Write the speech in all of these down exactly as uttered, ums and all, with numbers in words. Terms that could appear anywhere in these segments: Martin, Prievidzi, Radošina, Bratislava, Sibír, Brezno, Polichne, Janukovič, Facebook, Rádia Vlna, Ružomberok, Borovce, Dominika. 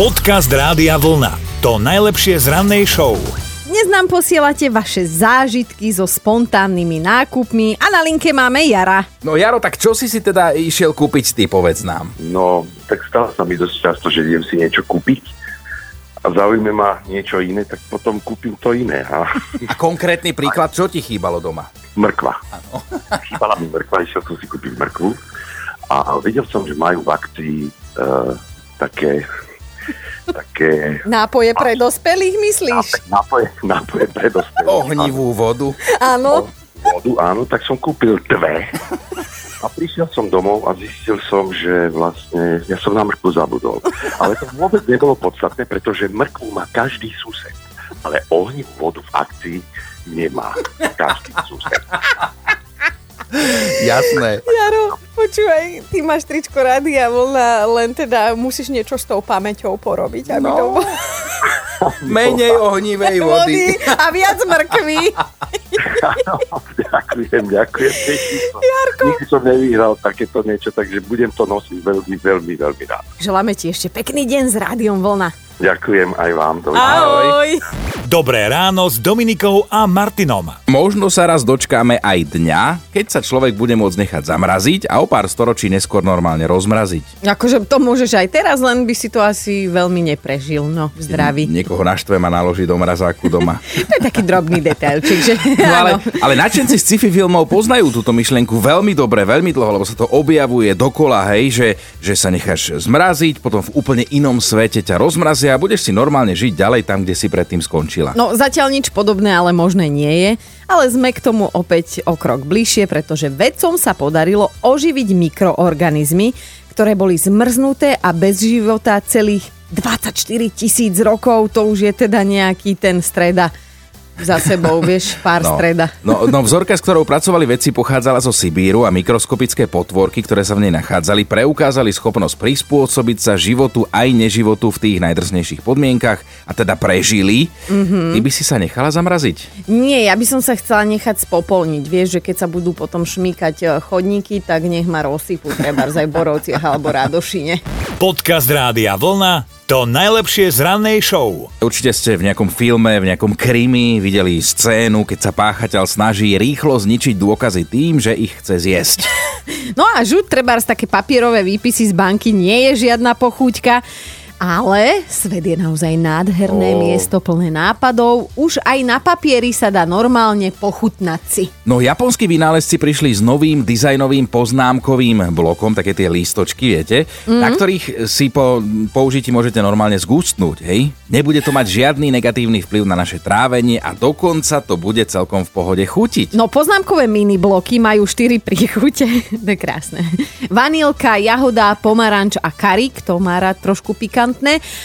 Podcast Rádia Vlna. To najlepšie z rannej show. Dnes nám posielate vaše zážitky so spontánnymi nákupmi a na linke máme Jara. No Jaro, tak čo si si teda išiel kúpiť ty, povedz nám. No, tak stále sa mi dosť často, že idem si niečo kúpiť a zaujme ma niečo iné, tak potom kúpim to iné. A, a konkrétny príklad, čo ti chýbalo doma? Mrkva. Áno. Chýbala mi mrkva, išiel som si kúpiť mrkvu a videl som, že majú v akcii uh, také... Také... Nápoje pre dospelých, myslíš? Nápoje, nápoje pre dospelých. Ohnivú vodu. Áno. Vodu, áno, tak som kúpil dve. A prišiel som domov a zistil som, že vlastne ja som na mrkvu zabudol. Ale to vôbec nebolo podstatné, pretože mrkvu má každý sused. Ale ohnivú vodu v akcii nemá každý sused. Jasné. Jaro, počúvaj, ty máš tričko Rádia Vlna, len teda musíš niečo s tou pamäťou porobiť, aby no. to bolo... Menej ohnivej vody. vody a viac mrkví. ďakujem, ďakujem. Jarko. Nikdy som nevyhral takéto niečo, takže budem to nosiť veľmi, veľmi, veľmi rád. Želáme ti ešte pekný deň s Rádiom Vlna. Ďakujem aj vám. Dobre. Ahoj. Dobré ráno s Dominikou a Martinom. Možno sa raz dočkáme aj dňa, keď sa človek bude môcť nechať zamraziť a o pár storočí neskôr normálne rozmraziť. Akože to môžeš aj teraz, len by si to asi veľmi neprežil, no, v zdraví. Niekoho naštve a naloží do mrazáku doma. To je taký drobný detailčík, že no, ale, ale nadšenci z sci-fi filmov poznajú túto myšlienku veľmi dobre, veľmi dlho, lebo sa to objavuje dokola, hej, že, že sa necháš zmraziť, potom v úplne inom svete ťa rozmrazia a budeš si normálne žiť ďalej tam, kde si predtým skončila. No zatiaľ nič podobné, ale možné nie je. Ale sme k tomu opäť o krok bližšie, pretože vedcom sa podarilo oživiť mikroorganizmy, ktoré boli zmrznuté a bez života celých dvadsaťštyri tisíc rokov. To už je teda nejaký ten streda za sebou, vieš, pár no, streda. No, no vzorka, s ktorou pracovali vedci, pochádzala zo Sibíru a mikroskopické potvorky, ktoré sa v nej nachádzali, preukázali schopnosť prispôsobiť sa životu aj neživotu v tých najdrsnejších podmienkach a teda prežili. Mm-hmm. Ty by si sa nechala zamraziť? Nie, ja by som sa chcela nechať spopolniť. Vieš, že keď sa budú potom šmýkať chodníky, tak nech ma rozsypú trebárs aj v Borovciach alebo Radošine. Podcast Rádia Vlna. To najlepšie z rannej show. Určite ste v nejakom filme, v nejakom krimi videli scénu, keď sa páchateľ snaží rýchlo zničiť dôkazy tým, že ich chce zjesť. No a žuť trebárs také papierové výpisy z banky nie je žiadna pochúťka, ale svet je naozaj nádherné oh. miesto plné nápadov. Už aj na papieri sa dá normálne pochutnať si. No japonskí vynálezci prišli s novým dizajnovým poznámkovým blokom, také tie lístočky, viete, mm-hmm. na ktorých si po použití môžete normálne zgustnúť, hej? Nebude to mať žiadny negatívny vplyv na naše trávenie a dokonca to bude celkom v pohode chutiť. No poznámkové mini bloky majú štyri príchute. To je krásne. Vanilka, jahoda, pomaranč a karik, to má rád trošku pikantné.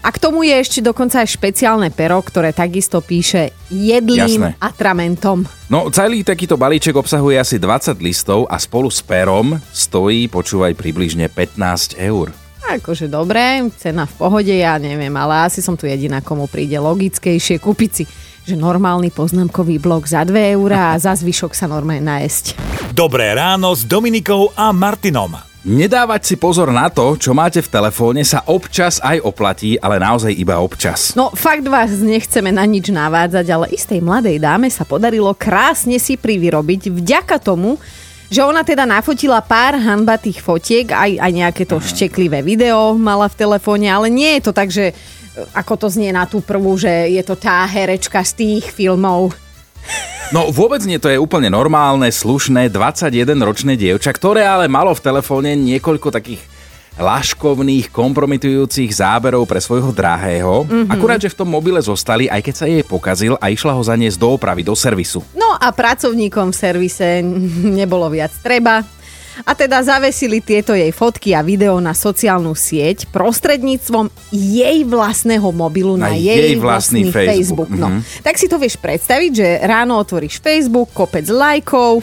A k tomu je ešte dokonca aj špeciálne pero, ktoré takisto píše jedlým Jasné. atramentom. No celý takýto balíček obsahuje asi dvadsať listov a spolu s perom stojí, počúvaj, približne pätnásť eur. Akože dobré, cena v pohode, ja neviem, ale asi som tu jediná, komu príde logickejšie kúpiť si, že normálny poznámkový blok za dve eurá a za zvyšok sa normálne najesť. Dobré ráno s Dominikou a Martinom. Nedávať si pozor na to, čo máte v telefóne, sa občas aj oplatí, ale naozaj iba občas. No fakt vás nechceme na nič navádzať, ale istej mladej dáme sa podarilo krásne si privyrobiť vďaka tomu, že ona teda nafotila pár hanbatých fotiek, aj, aj nejaké to šteklivé video mala v telefóne, ale nie je to tak, že ako to znie na tú prvú, že je to tá herečka z tých filmov. No vôbec nie, to je úplne normálne, slušné dvadsaťjedenročné dievča, ktoré ale malo v telefóne niekoľko takých laškovných, kompromitujúcich záberov pre svojho drahého. Mm-hmm. Akurát, že v tom mobile zostali, aj keď sa jej pokazil a išla ho zaniesť do opravy, do servisu. No a pracovníkom v servise nebolo viac treba. A teda zavesili tieto jej fotky a video na sociálnu sieť prostredníctvom jej vlastného mobilu na, na jej, jej vlastný, vlastný Facebook. Facebook. No. Mm-hmm. Tak si to vieš predstaviť, že ráno otvoríš Facebook, kopec lajkov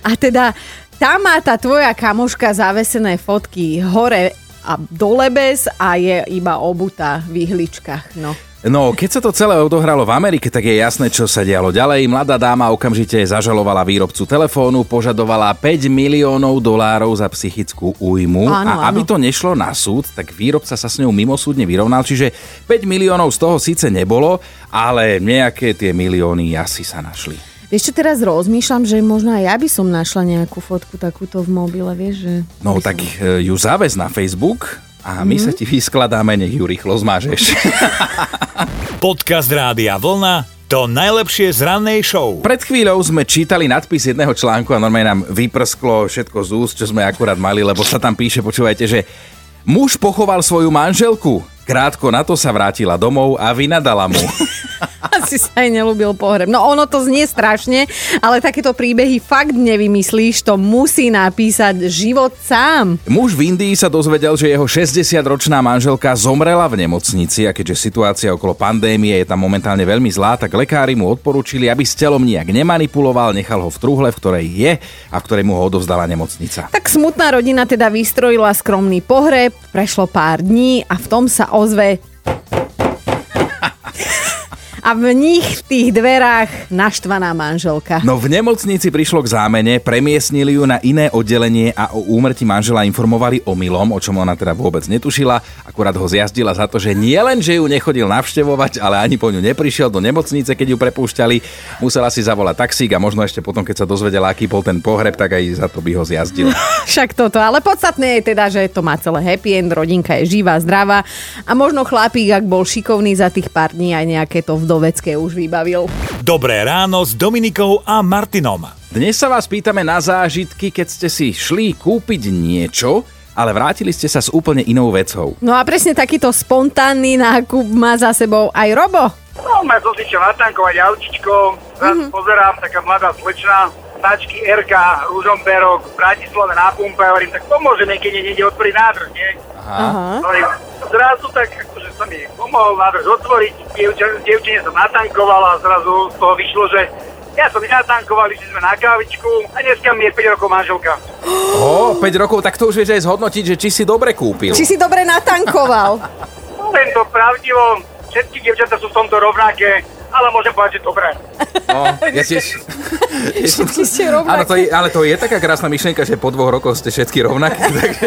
a teda tam má tá tvoja kamoška zavesené fotky hore a dole bez a je iba obutá v ihličkách, no. No, keď sa to celé odohralo v Amerike, tak je jasné, čo sa dialo ďalej. Mladá dáma okamžite zažalovala výrobcu telefónu, požadovala päť miliónov dolárov za psychickú újmu. Áno, a aby áno. to nešlo na súd, tak výrobca sa s ňou mimosúdne vyrovnal, čiže päť miliónov z toho síce nebolo, ale nejaké tie milióny asi sa našli. Vieš čo, teraz rozmýšľam, že možno aj ja by som našla nejakú fotku takúto v mobile, vieš, že... No, tak som... ju záväz na Facebook a my mm-hmm. sa ti vyskladáme, nech ju rýchlo zmažeš. Podcast Rádia Vlna, to najlepšie z rannej show. Pred chvíľou sme čítali nadpis jedného článku a normálne nám vyprsklo všetko z úst, čo sme akurát mali, lebo sa tam píše, počúvajte, že muž pochoval svoju manželku, krátko na to sa vrátila domov a vynadala mu. Asi sa aj neľúbil pohreb. No ono to znie strašne, ale takéto príbehy fakt nevymyslíš, to musí napísať život sám. Muž v Indii sa dozvedel, že jeho šesťdesiatročná manželka zomrela v nemocnici a keďže situácia okolo pandémie je tam momentálne veľmi zlá, tak lekári mu odporúčili, aby s telom nijak nemanipuloval, nechal ho v truhle, v ktorej je a v ktorej mu ho odovzdala nemocnica. Tak smutná rodina teda vystrojila skromný pohreb, prešlo pár dní a v tom sa ozve... A v nich, v tých dverách, naštvaná manželka. No v nemocnici prišlo k zámene, premiestnili ju na iné oddelenie a o úmrtí manžela informovali omylom, o čom ona teda vôbec netušila. Akurát ho zjazdila za to, že nie len, že ju nechodil navštevovať, ale ani po ňu neprišiel do nemocnice, keď ju prepúšťali. Musela si zavolať taxík a možno ešte potom, keď sa dozvedela, aký bol ten pohreb, tak aj za to by ho zjazdila. Však toto, ale podstatné je teda, že to má celé happy end, rodinka je živá, zdravá a možno chlapík, ak bol šikovný, za tých pár dní aj nejaké to vdov- Vecké už vybavil. Dobré ráno s Dominikou a Martinom. Dnes sa vás pýtame na zážitky, keď ste si šli kúpiť niečo, ale vrátili ste sa s úplne inou vecou. No a presne takýto spontánny nákup má za sebou aj Robo. No, má zosičo natankovať autičko, zás mm-hmm. pozerám, taká mladá slečna, značky er ká, Ružomberok, v Bratislave na pumpe, hovorím, tak pomôže niekedy niekde otvoriť nádrž, nie? Aha. Hovorím, zrazu tak... sa mi pomohol nádrž otvoriť, dievčine som natankovala a zrazu z toho vyšlo, že ja som natankoval, išli sme na kávičku a dneska mi je päť rokov manželka. Ó, oh, päť rokov, tak to už vieš aj zhodnotiť, že či si dobre kúpil. Či si dobre natankoval. Poviem to pravdivo, všetky dievčatá sú v tomto rovnaké, ale môžem povedať, že dobre. No, ja tiež... Všetky ste rovnaké. Áno, to je, ale to je taká krásna myšlienka, že po dvoch rokoch ste všetky rovnaké. Takže...